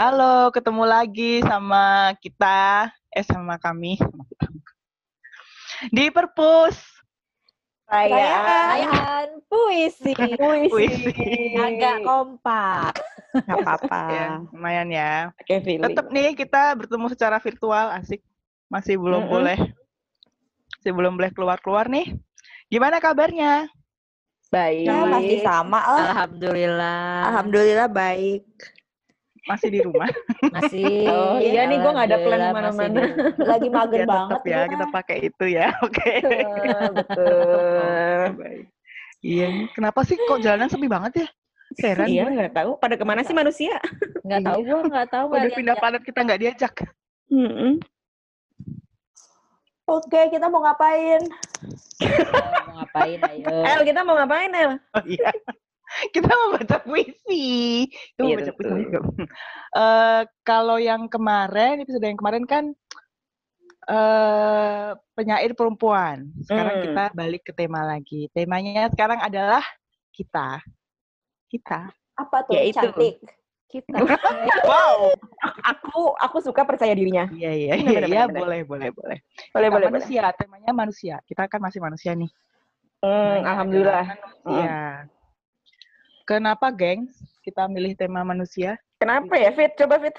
Halo, ketemu lagi sama kita, sama kami di Perpus. Layanan puisi. Agak kompak. Gak apa-apa. Ya, lumayan ya. Okay, tetap nih kita bertemu secara virtual, asik. Masih belum boleh. Masih belum boleh keluar-keluar nih. Gimana kabarnya? Baik. Ya, masih sama lah. Alhamdulillah baik. Masih di rumah. Masih. Oh, iya nih gue nggak ada plan mana-mana. Lagi mager ya, banget. Ya kan? Kita pakai itu ya. Oke. Betul. Baik. Iya. Kenapa sih kok jalanan sepi banget ya? Heran. Iya nggak tahu. Pada kemana sih manusia? Nggak tahu gue. Nggak tahu. Udah pindah planet kita nggak diajak. Oke, kita mau ngapain? Ayo. Kita mau ngapain, El? Oh iya. Kita mau baca puisi. Kita mau baca puisi. Kalau yang kemarin, episode yang kemarin kan penyair perempuan. Sekarang kita balik ke tema lagi. Temanya sekarang adalah kita. Kita. Apa tuh? Yaitu. Cantik. Kita. Wow. Aku suka percaya dirinya. Iya, boleh. Manusia, temanya manusia. Kita kan masih manusia nih. Alhamdulillah. Iya. Kenapa, geng? Kita milih tema manusia? Kenapa ya, Fit? Coba, Fit.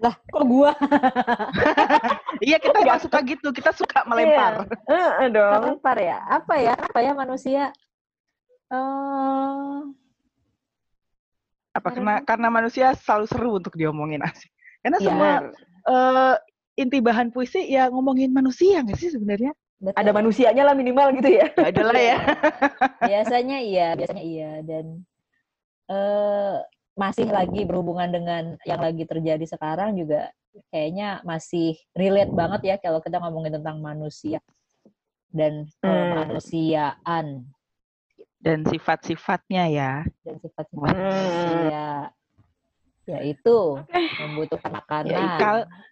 Lah, kok gua? Iya, kita nggak suka gitu. Kita suka melempar. Iya. Dong. Melempar ya. Apa ya manusia? Apa karena manusia selalu seru untuk diomongin asik. Karena semua inti bahan puisi ya ngomongin manusia nggak sih sebenarnya? Ada manusianya lah minimal gitu ya. Adalah ya. Biasanya iya dan masih lagi berhubungan dengan yang lagi terjadi sekarang juga kayaknya masih relate banget ya kalau kita ngomongin tentang manusia dan kemanusiaan. Dan sifat-sifatnya ya. Dan sifat-sifatnya yaitu membutuhkan makanan,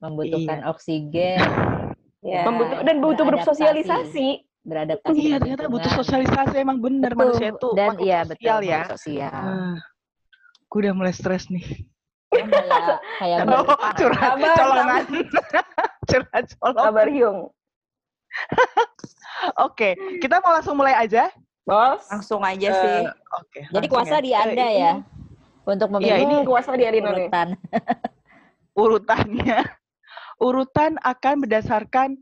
membutuhkan oksigen, dan butuh bersosialisasi. Beradaptasi. Iya, ternyata butuh sosialisasi emang benar manusia itu. Dan iya betul ya. Gue udah mulai stres nih. Kayak curhat-colongan. Kabar hiung. Oke, kita mau langsung mulai aja. Bos. Langsung aja sih. Okay, jadi kuasa di Anda ya. Untuk memilih ini kuasa di Arina urutan. Urutannya. Urutan akan berdasarkan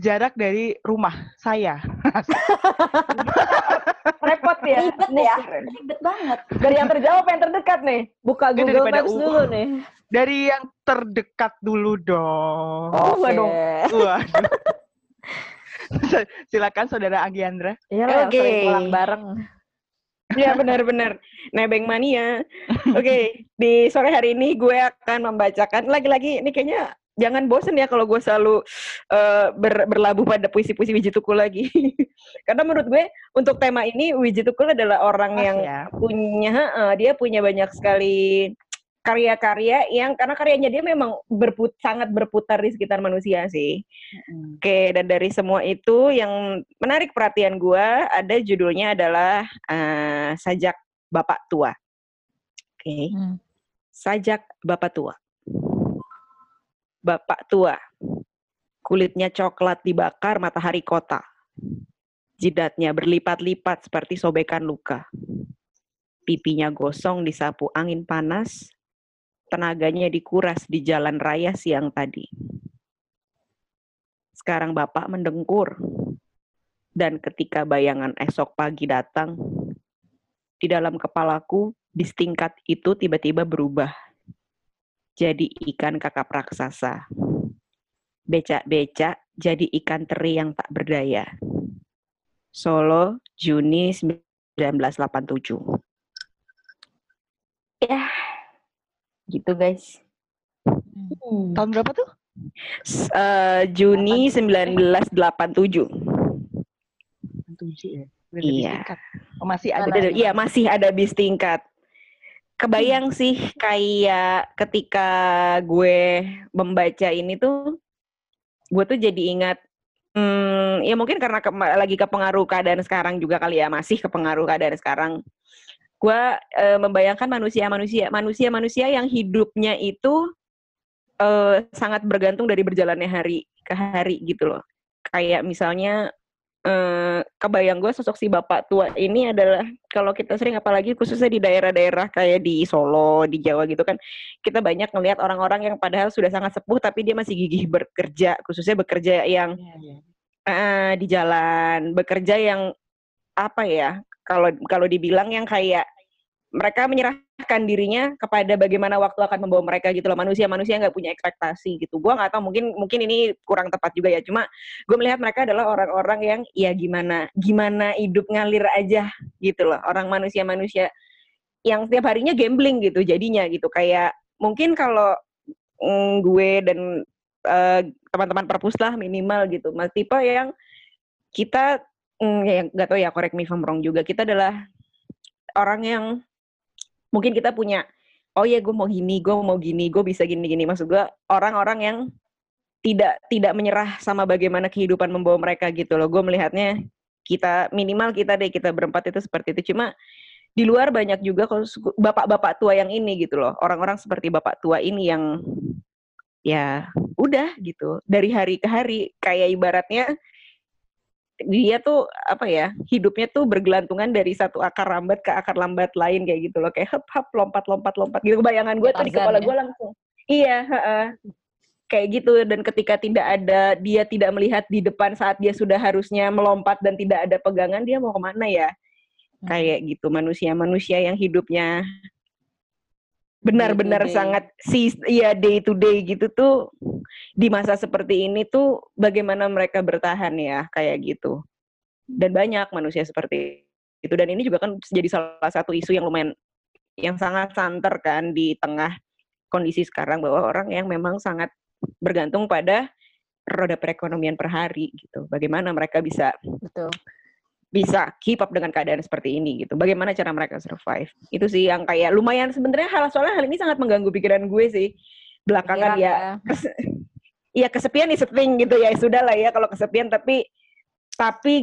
jarak dari rumah saya. Repot ya. Ribet banget. Dari yang terjauh yang terdekat nih. Buka Google Maps dulu nih. Dari yang terdekat dulu dong. Oh, dong. Waduh. Silakan saudara Anggiandra. Iya, sering pulang bareng. Iya, benar-benar. Nebeng mania. Oke, di sore hari ini gue akan membacakan lagi-lagi ini kayaknya jangan bosen ya kalau gue selalu berlabuh pada puisi-puisi Wiji Tukul lagi. Karena menurut gue untuk tema ini Wiji Tukul adalah orang yang dia punya banyak sekali karya-karya yang karena karyanya dia memang sangat berputar di sekitar manusia sih. Oke, dan dari semua itu yang menarik perhatian gue ada judulnya adalah Sajak Bapak Tua. Oke. Sajak Bapak Tua. Bapak tua. Kulitnya coklat dibakar matahari kota. Jidatnya berlipat-lipat seperti sobekan luka. Pipinya gosong disapu angin panas. Tenaganya dikuras di jalan raya siang tadi. Sekarang Bapak mendengkur. Dan ketika bayangan esok pagi datang, di dalam kepalaku, distingkat itu tiba-tiba berubah. Jadi ikan kakap raksasa. Becak-becak jadi ikan teri yang tak berdaya. Solo, Juni 1987. Ya. Gitu guys. Tahun berapa tuh? Juni 1987. 87 ya. Iya. Oh, masih ada. Iya, masih ada bis tingkat. Kebayang sih kayak ketika gue membaca ini tuh gue tuh jadi ingat ya mungkin karena lagi kepengaruh keadaan sekarang juga kali ya, masih kepengaruh keadaan sekarang. gue membayangkan manusia yang hidupnya itu sangat bergantung dari berjalannya hari ke hari gitu loh. Kayak misalnya kebayang gue sosok si bapak tua ini adalah, kalau kita sering apalagi khususnya di daerah-daerah kayak di Solo, di Jawa gitu kan, kita banyak ngelihat orang-orang yang padahal sudah sangat sepuh tapi dia masih gigih bekerja, khususnya bekerja yang di jalan, bekerja yang apa ya, kalau dibilang yang kayak mereka menyerahkan dirinya kepada bagaimana waktu akan membawa mereka gitu loh. Manusia nggak punya ekspektasi gitu. Gue nggak tahu, mungkin ini kurang tepat juga ya. Cuma gue melihat mereka adalah orang-orang yang ya gimana hidup ngalir aja gitu loh. Orang manusia yang setiap harinya gambling gitu jadinya gitu. Kayak mungkin kalau gue dan teman-teman perpus lah minimal gitu. Mas tipe yang kita ya nggak tahu ya, correct me if I'm wrong juga. Kita adalah orang yang mungkin kita punya, oh ya gue mau gini, gue mau gini, gue bisa gini-gini. Maksud gue orang-orang yang tidak menyerah sama bagaimana kehidupan membawa mereka gitu loh. Gue melihatnya kita, minimal kita berempat itu seperti itu. Cuma di luar banyak juga bapak-bapak tua yang ini gitu loh. Orang-orang seperti bapak tua ini yang ya udah gitu. Dari hari ke hari kayak ibaratnya dia tuh apa ya, hidupnya tuh bergelantungan dari satu akar lambat ke akar lambat lain kayak gitu loh, kayak hep lompat gitu. Bayangan gue tuh di kepala gue langsung kayak gitu. Dan ketika dia tidak melihat di depan saat dia sudah harusnya melompat dan tidak ada pegangan, dia mau kemana ya, kayak gitu. Manusia yang hidupnya benar-benar sangat day to day gitu tuh, di masa seperti ini tuh bagaimana mereka bertahan ya, kayak gitu. Dan banyak manusia seperti itu, dan ini juga kan jadi salah satu isu yang lumayan, yang sangat santer kan di tengah kondisi sekarang, bahwa orang yang memang sangat bergantung pada roda perekonomian per hari gitu. Bagaimana mereka bisa keep up dengan keadaan seperti ini gitu. Bagaimana cara mereka survive? Itu sih yang kayak lumayan sebenarnya, soalnya hal ini sangat mengganggu pikiran gue sih. Belakangan ya kesepian is a thing gitu ya. Sudahlah ya kalau kesepian, tapi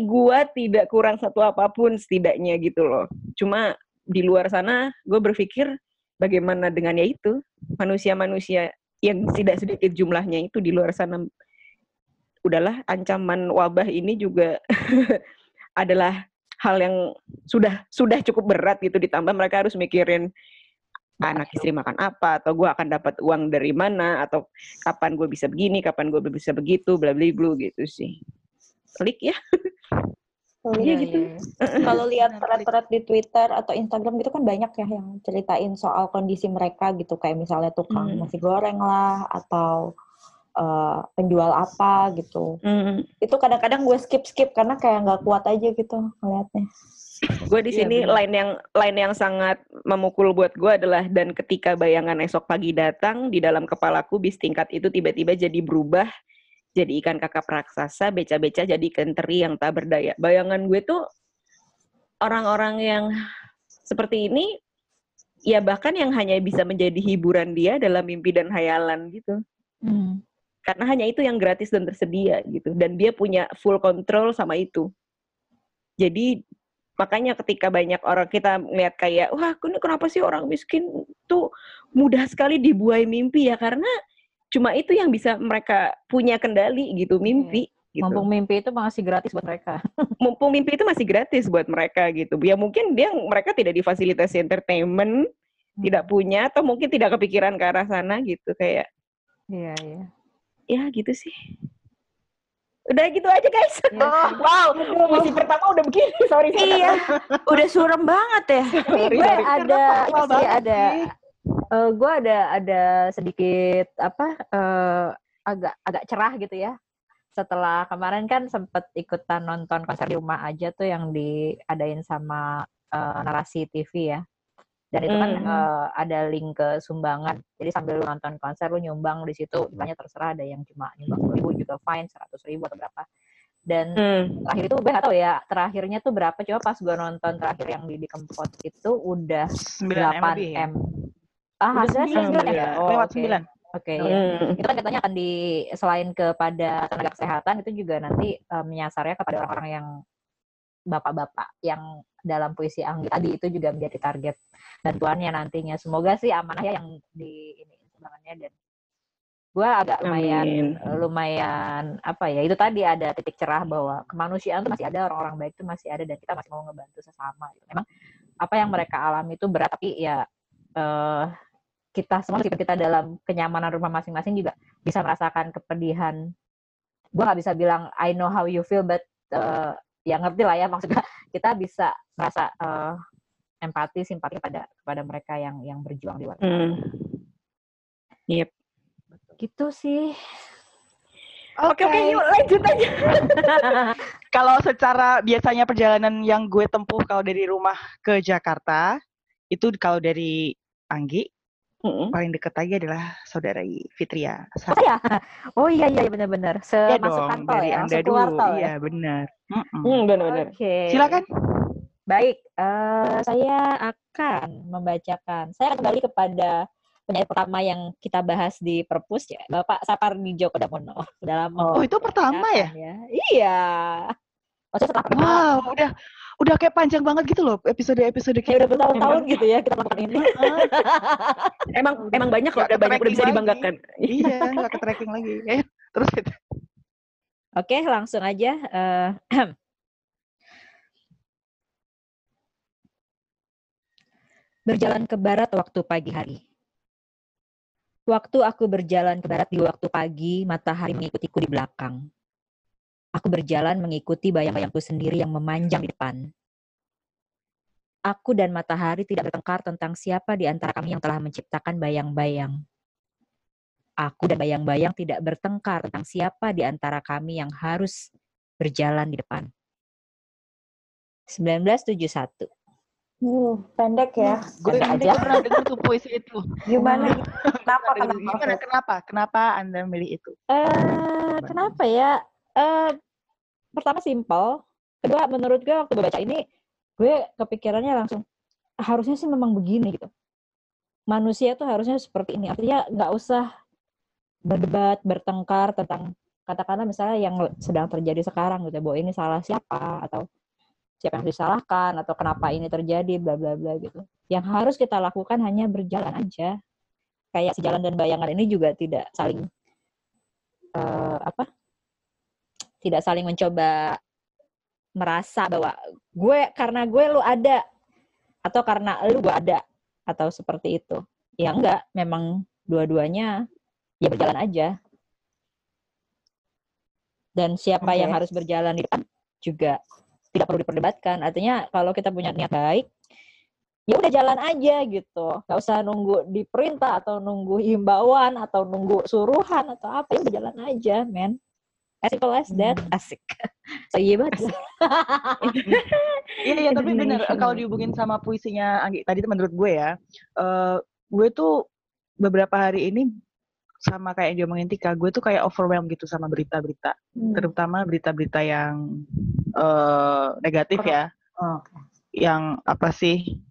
gue tidak kurang satu apapun setidaknya gitu loh. Cuma di luar sana gue berpikir bagaimana dengannya itu. Manusia-manusia yang tidak sedikit jumlahnya itu di luar sana. Udahlah, ancaman wabah ini juga adalah hal yang sudah cukup berat gitu, ditambah mereka harus mikirin anak istri makan apa, atau gue akan dapat uang dari mana, atau kapan gue bisa begini, kapan gue bisa begitu, bla bla bla gitu sih. Klik ya. Oh, iya gitu. Iya. Kalau lihat thread-thread di Twitter atau Instagram gitu kan banyak ya yang ceritain soal kondisi mereka gitu, kayak misalnya tukang nasi goreng lah atau penjual apa gitu. Itu kadang-kadang gue skip karena kayak nggak kuat aja gitu ngeliatnya. Gue di sini line yang sangat memukul buat gue adalah, dan ketika bayangan esok pagi datang, di dalam kepalaku bis tingkat itu tiba-tiba jadi berubah, jadi ikan kakap raksasa, beca-beca jadi kenteri yang tak berdaya. Bayangan gue tuh orang-orang yang seperti ini ya, bahkan yang hanya bisa menjadi hiburan dia dalam mimpi dan hayalan gitu. Karena hanya itu yang gratis dan tersedia gitu, dan dia punya full control sama itu. Jadi makanya ketika banyak orang kita melihat kayak, wah ini kenapa sih orang miskin tuh mudah sekali dibuai mimpi ya, karena cuma itu yang bisa mereka punya kendali gitu, mimpi gitu. Mumpung mimpi itu masih gratis buat mereka. Mumpung mimpi itu masih gratis buat mereka gitu. Ya mungkin mereka tidak difasilitasi entertainment, tidak punya, atau mungkin tidak kepikiran ke arah sana gitu kayak. Iya. Ya gitu sih. Udah gitu aja guys. Oh, wow, misi pertama udah begini. Sorry. Iya. Udah surem banget ya. Gue ada sedikit agak cerah gitu ya. Setelah kemarin kan sempet ikutan nonton konser di rumah aja tuh yang diadain sama Narasi TV ya. Dan itu kan ada link ke sumbangan. Jadi sambil lu nonton konser, lu nyumbang di situ. Banyak terserah, ada yang cuma nyumbang 10.000 juga fine, 100.000 atau berapa. Dan terakhir itu gue gak tau ya, terakhirnya tuh berapa. Coba pas gue nonton terakhir yang di Kempot itu udah 8M. Ah, hasilnya 9M ya? Lewat 9. Oke, ya. Itu kan katanya akan selain kepada tenaga kesehatan, itu juga nanti menyasarnya kepada orang-orang yang bapak-bapak yang dalam puisi Anggi tadi itu juga menjadi target bantuannya nantinya. Semoga sih amanah yang di ini sebenarnya, dan gue agak lumayan apa ya, itu tadi ada titik cerah bahwa kemanusiaan tuh masih ada, orang-orang baik tuh masih ada, dan kita masih mau ngebantu sesama. Memang apa yang mereka alami itu berat, tapi ya kita semua, meskipun kita dalam kenyamanan rumah masing-masing juga bisa merasakan kepedihan. Gue nggak bisa bilang I know how you feel, but ya ngerti lah ya, maksudnya kita bisa merasa empati, simpati kepada mereka yang berjuang di luar. Yep. Gitu sih. Oke, yuk lanjut aja. Kalau secara biasanya perjalanan yang gue tempuh kalau dari rumah ke Jakarta, itu kalau dari Anggi, paling deket lagi adalah saudara Fitria. Oh iya, benar-benar. Masuk kantor ya, langsung keluar tol. Iya, benar. Benar-benar. Okay. Silakan. Baik, saya akan membacakan. Saya akan kembali kepada penyair pertama yang kita bahas di perpus ya, Bapak Saparnijo Kedamono. Oh, itu pertama ya? Iya. Wow, udah kayak panjang banget gitu loh episode-episode kita. Udah bertahun-tahun gitu ya kita melakukan ini. Emang banyak loh, udah bisa dibanggakan. Iya, nggak ke-tracking lagi. Terus kita. Oke, langsung aja. Berjalan ke barat waktu pagi hari. Waktu aku berjalan ke barat di waktu pagi, matahari mengikutiku di belakang. Aku berjalan mengikuti bayang-bayangku sendiri yang memanjang di depan. Aku dan matahari tidak bertengkar tentang siapa di antara kami yang telah menciptakan bayang-bayang. Aku dan bayang-bayang tidak bertengkar tentang siapa di antara kami yang harus berjalan di depan. 1971. Pendek ya. Gue aja pernah dengar tuh puisi itu. Gimana? Kenapa Anda milih itu? Kenapa ya? Pertama simpel. Kedua, menurut gue waktu gue baca ini, gue kepikirannya langsung harusnya sih memang begini gitu. Manusia tuh harusnya seperti ini. Artinya nggak usah berdebat, bertengkar tentang katakanlah misalnya yang sedang terjadi sekarang gitu, bahwa ini salah siapa atau siapa yang disalahkan atau kenapa ini terjadi, bla bla bla gitu. Yang harus kita lakukan hanya berjalan aja. Kayak si jalan dan bayangan ini juga tidak saling tidak saling mencoba merasa bahwa gue karena gue lu ada atau karena lu gue ada atau seperti itu. Ya enggak, memang dua-duanya ya berjalan aja. Dan siapa yang harus berjalan di depan juga tidak perlu diperdebatkan. Artinya kalau kita punya niat baik, ya udah jalan aja gitu. Gak usah nunggu diperintah atau nunggu himbauan atau nunggu suruhan atau apa. Ya udah jalan aja, men. As simple as that. Asik. So, iya banget. Iya, tapi benar. Kalau dihubungin sama puisinya Anggi tadi, menurut gue ya, gue tuh beberapa hari ini sama kayak yang diomongin Tika, gue tuh kayak overwhelmed gitu sama berita-berita. Terutama berita-berita yang negatif ya. Yang apa sih?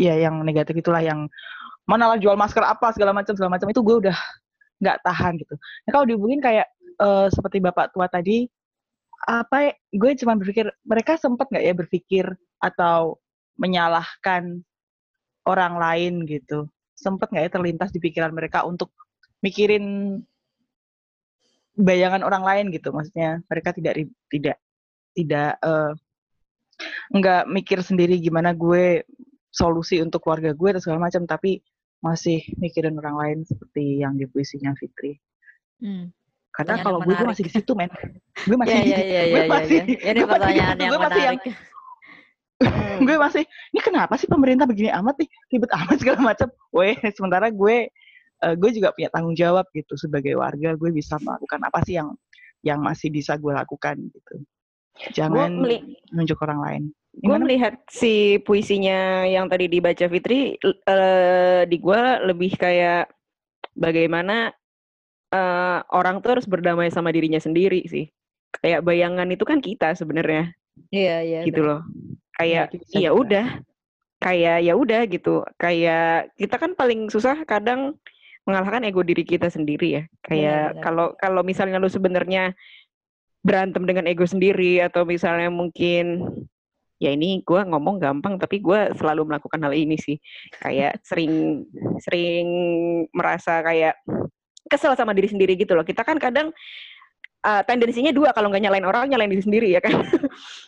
Ya yang negatif itulah, yang mana lah jual masker apa segala macam, itu gue udah nggak tahan gitu. Nah, kalau dihubungin kayak seperti Bapak Tua tadi, apa? Gue cuma berpikir mereka sempat nggak ya berpikir atau menyalahkan orang lain gitu. Sempat nggak ya terlintas di pikiran mereka untuk mikirin bayangan orang lain gitu, maksudnya mereka tidak nggak mikir sendiri gimana gue solusi untuk keluarga gue dan segala macam, tapi masih mikirin orang lain seperti yang di puisinya Fitri. Karena kalau gue tuh masih di situ, men. Gue masih ini pertanyaan yang menarik. Gue masih ini kenapa sih pemerintah begini amat nih, ribet amat segala macam. Weh, sementara gue juga punya tanggung jawab gitu sebagai warga, gue bisa melakukan apa sih yang masih bisa gue lakukan gitu. Jangan nunjuk orang lain. Gue melihat si puisinya yang tadi dibaca Fitri, di gue lebih kayak bagaimana orang tuh harus berdamai sama dirinya sendiri sih. Kayak bayangan itu kan kita sebenarnya. Iya. Gitu bener. Loh. Kayak ya udah gitu. Kayak kita kan paling susah kadang mengalahkan ego diri kita sendiri ya. Kayak kalau misalnya lu sebenarnya berantem dengan ego sendiri, atau misalnya mungkin ya ini gue ngomong gampang tapi gue selalu melakukan hal ini sih, kayak sering merasa kayak kesel sama diri sendiri gitu loh. Kita kan kadang tendensinya dua, kalau nggak nyalain orang, nyalain diri sendiri ya kan.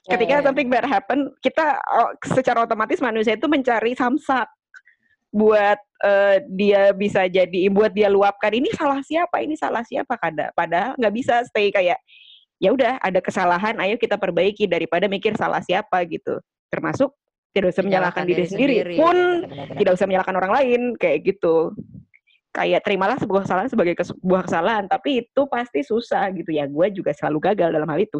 Ketika something bad happen, kita secara otomatis manusia itu mencari samsak buat dia bisa jadi, buat dia luapkan ini salah siapa padahal nggak bisa stay kayak ya udah ada kesalahan, ayo kita perbaiki, daripada mikir salah siapa gitu. Termasuk tidak usah menyalahkan diri sendiri pun benar-benar. Tidak usah menyalahkan orang lain kayak gitu. Kayak terimalah sebuah kesalahan sebagai sebuah kesalahan, tapi itu pasti susah gitu ya. Gue juga selalu gagal dalam hal itu.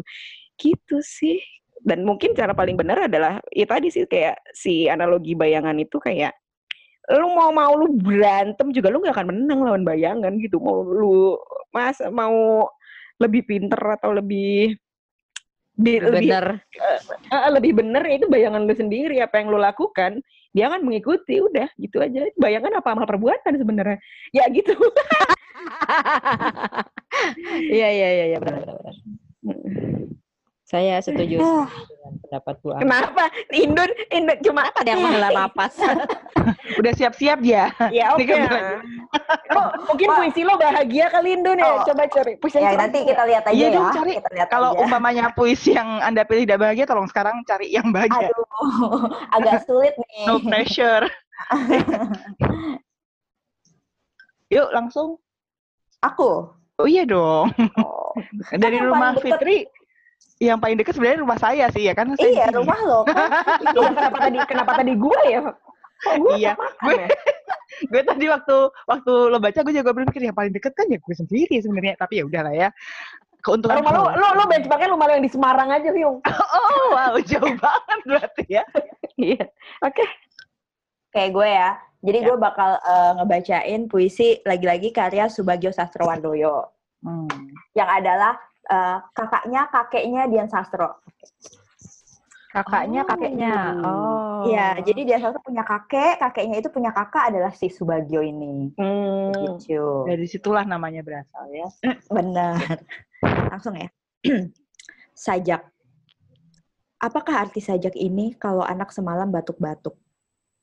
Gitu sih. Dan mungkin cara paling benar adalah ya tadi sih, kayak si analogi bayangan itu, kayak lu mau lu berantem juga lu nggak akan menang lawan bayangan gitu. Mau lu mau lebih pinter atau lebih bener ya itu bayangan lu sendiri. Apa yang lu lakukan dia kan mengikuti, udah gitu aja. Bayangan apa amal perbuatan sebenarnya ya gitu. Iya benar. Saya setuju dengan pendapat Bu Ami. Kenapa? Indun cuma ada yang menghela napas. Udah siap-siap ya? Ya, oke. Okay. Oh, mungkin puisi lo bahagia kali Indun ya. Coba cari. Ya, nanti kita lihat aja ya. Dong, cari. Kita lihat kalau aja. Umpamanya puisi yang Anda pilih tidak bahagia, tolong sekarang cari yang bahagia. Aduh, agak sulit nih. No pressure. Yuk, langsung. Aku? Oh iya dong. Oh. Dari rumah Fitri. Yang paling dekat sebenarnya rumah saya sih ya kan. Saya iya disini. Rumah lo kan. kenapa tadi gue ya? Kok gue iya. Gue tadi waktu lo baca gue juga berpikir yang paling dekat kan ya gue sendiri sebenarnya, tapi ya udahlah ya. Keuntungan rumah lo benchmarknya rumah lo yang di Semarang aja sih. Oh wow, jauh banget berarti ya. Iya. Oke. Kayak gue ya. Jadi gue bakal ngebacain puisi lagi-lagi karya Subagio Sastrowardoyo. Yang adalah kakaknya Dian Sastro. Kakaknya. Oh. Iya, jadi Dian Sastro punya kakek, kakeknya itu punya kakak adalah si Subagio ini. Gitu. Dari situlah namanya berasal ya. Benar. Langsung ya. Sajak. Apakah arti sajak ini kalau anak semalam batuk-batuk?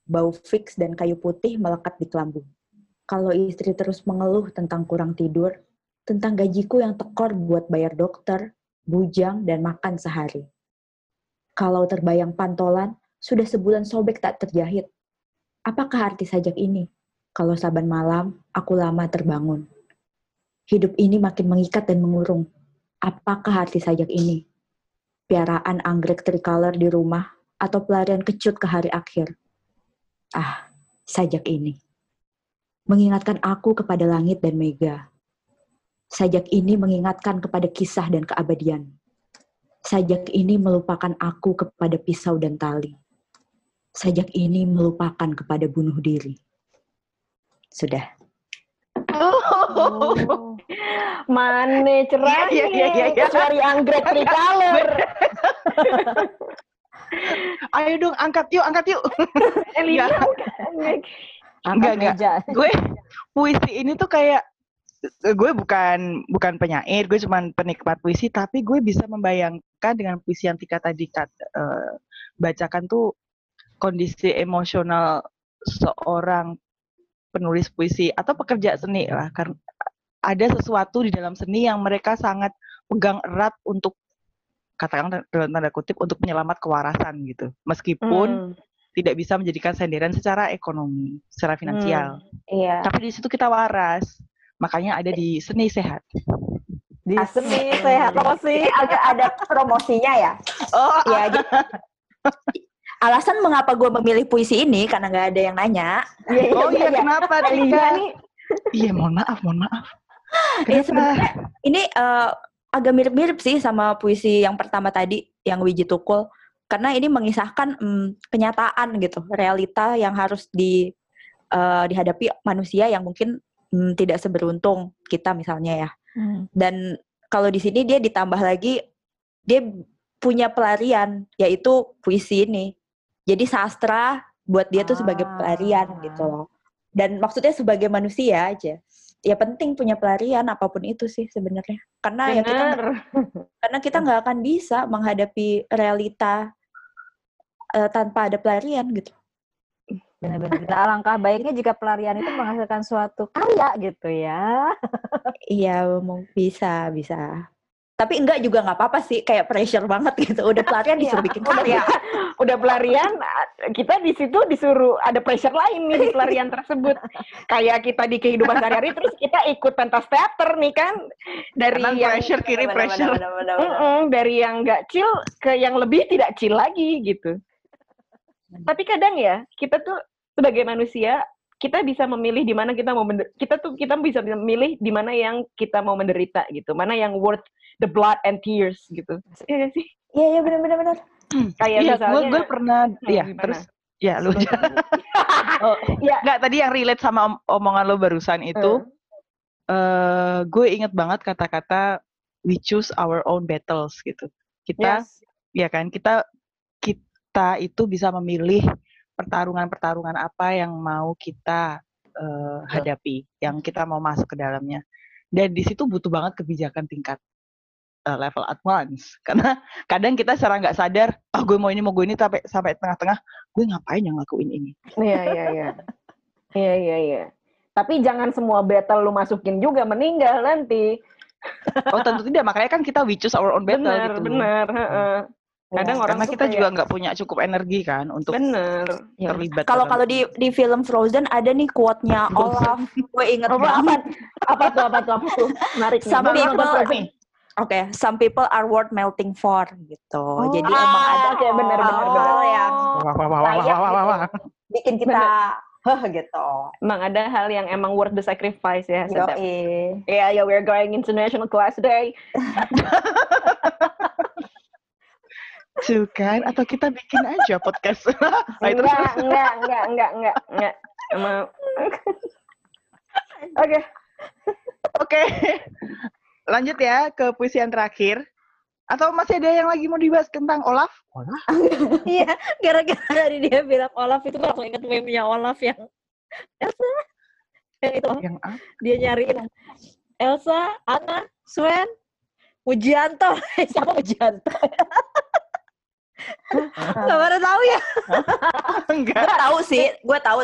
Bau fix dan kayu putih melekat di kelambung. Kalau istri terus mengeluh tentang kurang tidur, tentang gajiku yang tekor buat bayar dokter, bujang, dan makan sehari. Kalau terbayang pantolan, sudah sebulan sobek tak terjahit. Apakah arti sajak ini? Kalau saban malam, aku lama terbangun. Hidup ini makin mengikat dan mengurung. Apakah arti sajak ini? Piaraan anggrek tricolor di rumah, atau pelarian kecut ke hari akhir? Ah, sajak ini. Mengingatkan aku kepada langit dan mega. Sajak ini mengingatkan kepada kisah dan keabadian. Sajak ini melupakan aku kepada pisau dan tali. Sajak ini melupakan kepada bunuh diri. Sudah. Mane cerah nih. Ya. Kecuali anggrek tricolor. Ayo dong, angkat yuk. Elina. Enggak. Gue puisi ini tuh kayak gue bukan penyair, gue cuma penikmat puisi, tapi gue bisa membayangkan dengan puisi yang Tika tadi bacakan tuh kondisi emosional seorang penulis puisi atau pekerja seni lah, karena ada sesuatu di dalam seni yang mereka sangat pegang erat untuk, katakan dalam tanda kutip, untuk menyelamat kewarasan gitu, meskipun tidak bisa menjadikan senderan secara ekonomi, secara finansial, tapi di situ kita waras. Makanya ada di seni sehat. Di seni sehat apa sih? Ada promosinya ya. Oh ya. Alasan mengapa gue memilih puisi ini karena nggak ada yang nanya. Oh iya, kenapa Tika? Iya, mohon maaf. Ya, sebenarnya ini agak mirip-mirip sih sama puisi yang pertama tadi yang Wiji Tukul, karena ini mengisahkan kenyataan gitu, realita yang harus dihadapi manusia yang mungkin tidak seberuntung kita misalnya ya. Dan kalau di sini dia ditambah lagi, dia punya pelarian yaitu puisi ini. Jadi sastra buat dia tuh sebagai pelarian gitu loh. Dan maksudnya sebagai manusia aja. ya penting punya pelarian apapun itu sih sebenarnya. Karena bener. Ya karena kita nggak akan bisa menghadapi realita tanpa ada pelarian gitu. Benar-benar. Alangkah baiknya jika pelarian itu menghasilkan suatu karya gitu ya. Iya, bisa. Tapi enggak juga nggak apa-apa sih, kayak pressure banget gitu. Udah pelarian disuruh bikin karya. Udah pelarian, kita di situ disuruh ada pressure lain nih di pelarian tersebut. Kayak kita di kehidupan sehari-hari, terus kita ikut pentas teater nih kan. Dari kanan yang pressure, kiri pressure. Dari yang nggak chill ke yang lebih tidak chill lagi gitu. Tapi kadang ya, kita tuh sebagai manusia, kita bisa memilih di mana kita mau kita bisa memilih di mana yang kita mau menderita gitu, mana yang worth the blood and tears gitu. Iya gak sih? Iya benar. Kayak ya, misalnya gue pernah ya gimana? Terus ya lu. Oh, ya. Enggak, tadi yang relate sama omongan lo barusan itu gue inget banget kata-kata we choose our own battles gitu. Kita ya kan kita itu bisa memilih pertarungan-pertarungan apa yang mau kita hadapi, yang kita mau masuk ke dalamnya. Dan di situ butuh banget kebijakan tingkat level advance. Karena kadang kita secara nggak sadar, gue mau ini, sampai tengah-tengah, gue ngapain yang lakuin ini. Iya. Tapi jangan semua battle lu masukin juga, meninggal nanti. Oh tentu tidak, makanya kan kita we choose our own battle. Benar. Kadang orang karena kita juga nggak punya cukup energi kan untuk terlibat. Kalau di film Frozen ada nih quote-nya Olaf, gue inget banget. Apa tuh? Menarik. Some people are worth melting for gitu. Jadi emang ada kayak benar-benar yang bikin kita gitu. Emang ada hal yang emang worth the sacrifice ya. Yeah, we're going international class today. Tuh kan, atau kita bikin aja podcast. Enggak. Oke. Lanjut ya ke puisi yang terakhir. Atau masih ada yang lagi mau dibahas tentang Olaf? Olaf? Iya, gara-gara dari dia bilang Olaf itu aku ingat meme-nya Olaf yang Elsa. Itu yang apa? Dia nyariin Elsa, Anna, Sven, Mujianto. Siapa Mujianto? Gak baru tahu ya? Enggak. Gue tahu sih,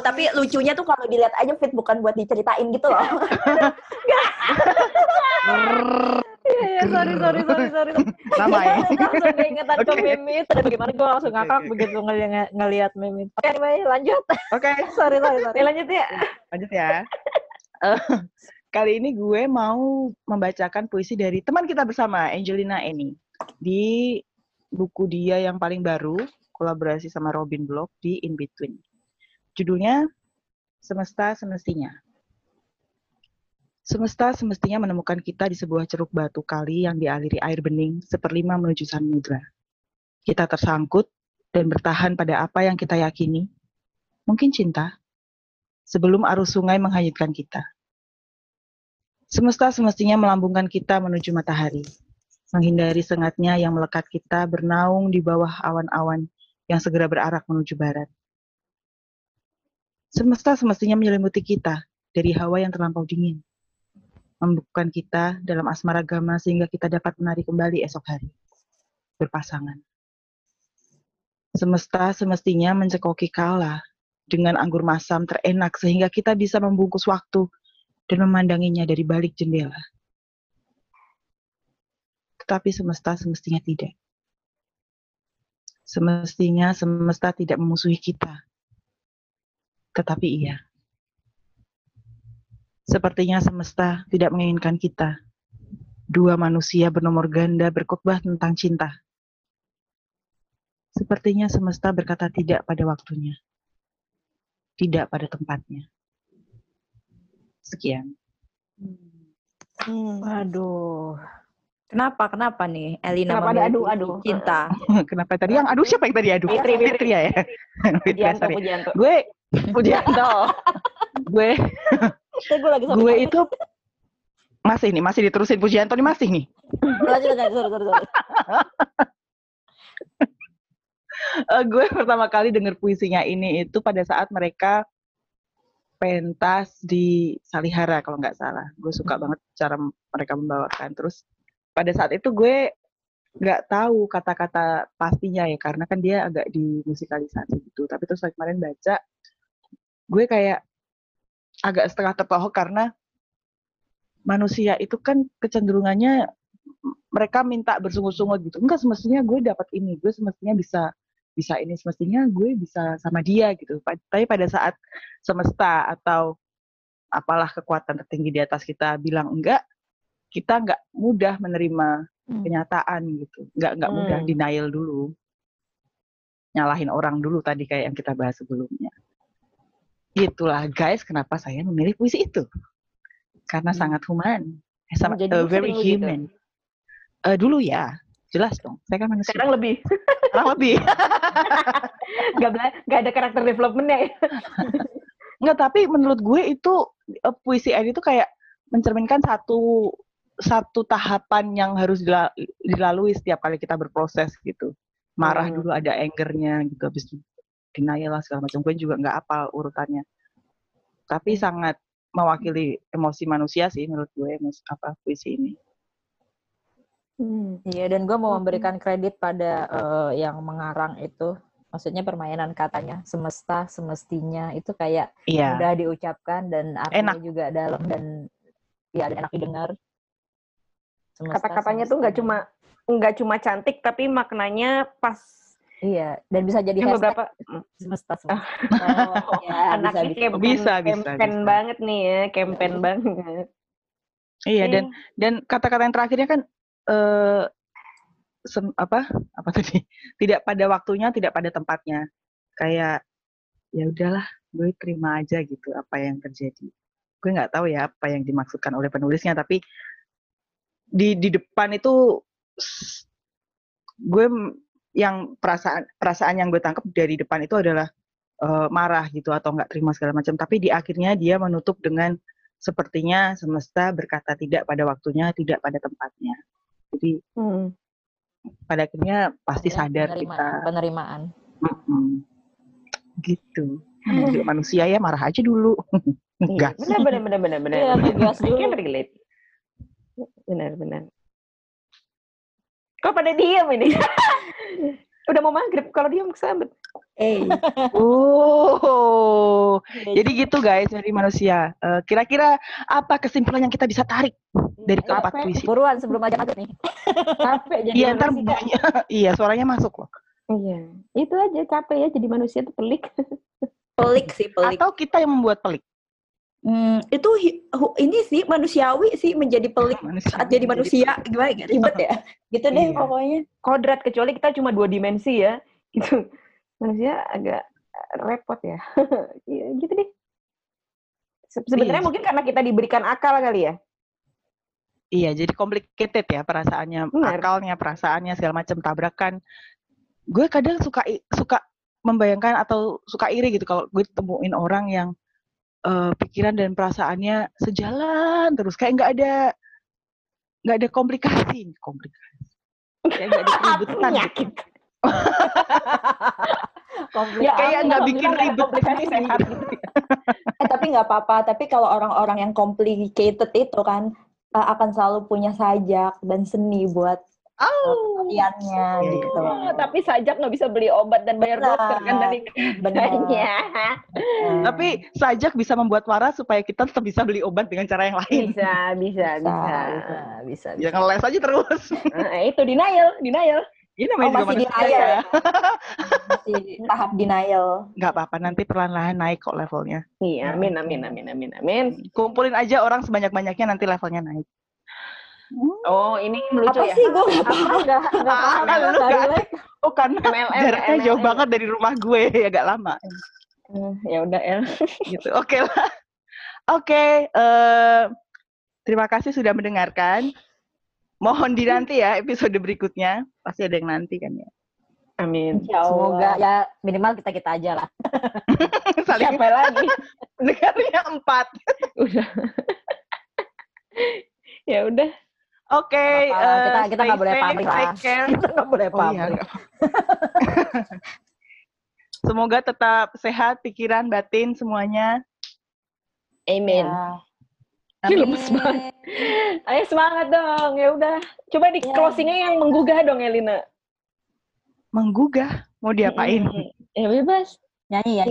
tapi lucunya tuh kalau dilihat aja fit, bukan buat diceritain gitu loh. Enggak. Ya, sorry. Lama ya. Langsung keingetan ke meme itu, dan bagaimana gue langsung ngakak begitu ngelihat meme itu. Oke, anyway, lanjut. Oke. Sorry. Lanjut ya. Kali ini gue mau membacakan puisi dari teman kita bersama, Angelina Eni. Di buku dia yang paling baru, kolaborasi sama Robin Block di In Between. Judulnya Semesta Semestinya. Semesta semestinya menemukan kita di sebuah ceruk batu kali yang dialiri air bening seperlima menuju samudra. Kita tersangkut dan bertahan pada apa yang kita yakini. Mungkin cinta, sebelum arus sungai menghanyutkan kita. Semesta semestinya melambungkan kita menuju matahari. Menghindari sengatnya yang melekat kita bernaung di bawah awan-awan yang segera berarak menuju barat. Semesta semestinya menyelimuti kita dari hawa yang terlampau dingin. Membekukan kita dalam asmara gama sehingga kita dapat menari kembali esok hari. Berpasangan. Semesta semestinya mencekoki kala dengan anggur masam terenak sehingga kita bisa membungkus waktu dan memandanginya dari balik jendela. Tetapi semesta semestinya tidak. Semestinya semesta tidak memusuhi kita. Tetapi iya. Sepertinya semesta tidak menginginkan kita. Dua manusia bernomor ganda berkhotbah tentang cinta. Sepertinya semesta berkata tidak pada waktunya. Tidak pada tempatnya. Sekian. Aduh. Kenapa nih Elina? Kenapa ada aduh cinta? Kenapa tadi yang aduh, siapa yang tadi aduh? Fitri ya. Pujianto. Gue Pujianto. Gue itu masih diterusin Pujianto nih masih. Lanjut. Gue pertama kali dengar puisinya ini itu pada saat mereka pentas di Salihara kalau nggak salah. Gue suka banget cara mereka membawakan. Terus pada saat itu gue nggak tahu kata-kata pastinya ya, karena kan dia agak dimusikalisasi gitu. Tapi terus kemarin baca, gue kayak agak setengah terpahok karena manusia itu kan kecenderungannya mereka minta bersungguh-sungguh gitu. Enggak, semestinya gue dapat ini, gue semestinya bisa ini, semestinya gue bisa sama dia gitu. Tapi pada saat semesta atau apalah kekuatan tertinggi di atas kita bilang enggak, kita nggak mudah menerima kenyataan gitu, nggak mudah, denial dulu, nyalahin orang dulu tadi kayak yang kita bahas sebelumnya. Itulah guys, kenapa saya memilih puisi itu, karena sangat human, very human. Gitu. Dulu ya, jelas dong. Saya kan manusia. Sekarang lebih, nggak ada karakter developmentnya. Ya? Nggak, tapi menurut gue itu puisi ini tuh kayak mencerminkan satu tahapan yang harus dilalui setiap kali kita berproses gitu. Marah dulu ada angernya gitu, habis itu denial lah segala macam. Gue juga nggak apal urutannya, tapi sangat mewakili emosi manusia sih menurut gue puisi ini. Iya, dan gue mau memberikan kredit pada yang mengarang itu. Maksudnya permainan katanya, semesta, semestinya, itu kayak mudah diucapkan dan artinya juga dalam dan ya enak didengar. Kata-katanya tuh nggak cuma cantik, tapi maknanya pas. Iya, dan bisa jadi hashtag beberapa semesta. Oh, ya, anaknya campaign banget nih ya, campaign banget. Iya, dan kata-kata yang terakhirnya kan apa tadi? Tidak pada waktunya, tidak pada tempatnya. Kayak ya udahlah, gue terima aja gitu apa yang terjadi. Gue nggak tahu ya apa yang dimaksudkan oleh penulisnya, tapi di depan itu gue yang perasaan yang gue tangkap dari depan itu adalah marah gitu atau nggak terima segala macam, tapi di akhirnya dia menutup dengan sepertinya semesta berkata tidak pada waktunya, tidak pada tempatnya. Jadi pada akhirnya pasti sadar penerimaan. Gitu. Manusia ya marah aja dulu. Enggak. Benar. Iya, gas dulu. Benar. Kok pada diem ini? Udah mau maghrib, kalau diem kesambet. Jadi gitu guys, dari manusia. Kira-kira apa kesimpulan yang kita bisa tarik dari kerapat puisi? Buruan sebelum aja maghrib nih. Capek jadi manusia. Iya, suaranya masuk loh. Iya, itu aja, capek ya jadi manusia itu pelik. Pelik sih, pelik. Atau kita yang membuat pelik. Itu ini sih manusiawi sih, menjadi pelik saat jadi manusia, gimana ribet ya gitu deh. Iya, pokoknya kodrat, kecuali kita cuma 2 dimensi ya gitu, manusia agak repot ya. Gitu deh sebenarnya. Mungkin karena kita diberikan akal kali ya. Iya, jadi complicated ya perasaannya. Akalnya, perasaannya segala macam tabrakan. Gue kadang suka membayangkan atau suka iri gitu kalau gue temuin orang yang pikiran dan perasaannya sejalan terus, kayak nggak ada komplikasi, kayak nggak ada keributan gitu. Ya, kayak nggak bikin ribet, sehat. Tapi nggak apa-apa. Tapi kalau orang-orang yang complicated itu kan akan selalu punya sajak dan seni buat kaliannya gitu. Tapi sajak nggak bisa beli obat dan bayar dokter kan dari banyak. Tapi sajak bisa membuat marah supaya kita tetap bisa beli obat dengan cara yang lain. Bisa. Ya ngeles aja terus. Itu denial. Ini namanya juga masih denial. Ya. Masih tahap denial. Nggak apa-apa, nanti perlahan-lahan naik kok levelnya. Iya, amin. Kumpulin aja orang sebanyak-banyaknya, nanti levelnya naik. Oh, ini melucu ya? Apa sih, gue nggak paham. Oh, karena jaraknya jauh banget dari rumah gue, agak lama. Ya udah, gitu. Oke lah. Oke, terima kasih sudah mendengarkan. Mohon dinanti ya episode berikutnya. Pasti ada yang nanti kan ya. Amin. Semoga ya minimal kita aja lah. Saling apa lagi? Dengarnya 4. Udah. Ya udah. Oke, kita nggak boleh pamrih lah. Nggak boleh pamrih. Semoga tetap sehat pikiran, batin semuanya. Amin. Ya. Ini lemes banget. Ayo semangat dong, ya udah. Coba di closingnya yang menggugah dong, Elina. Menggugah? Mau diapain? Ya bebas. Nyanyi ya.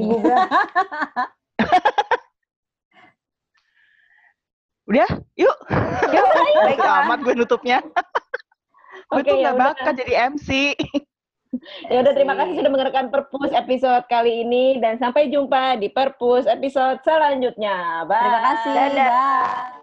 Udah, yuk. Yuk, baik amat gue nutupnya. Gue tuh nggak bakal jadi MC. Ya udah, terima kasih sudah mendengarkan Perpus episode kali ini dan sampai jumpa di Perpus episode selanjutnya. Bye. Terima kasih. Dadah. Bye.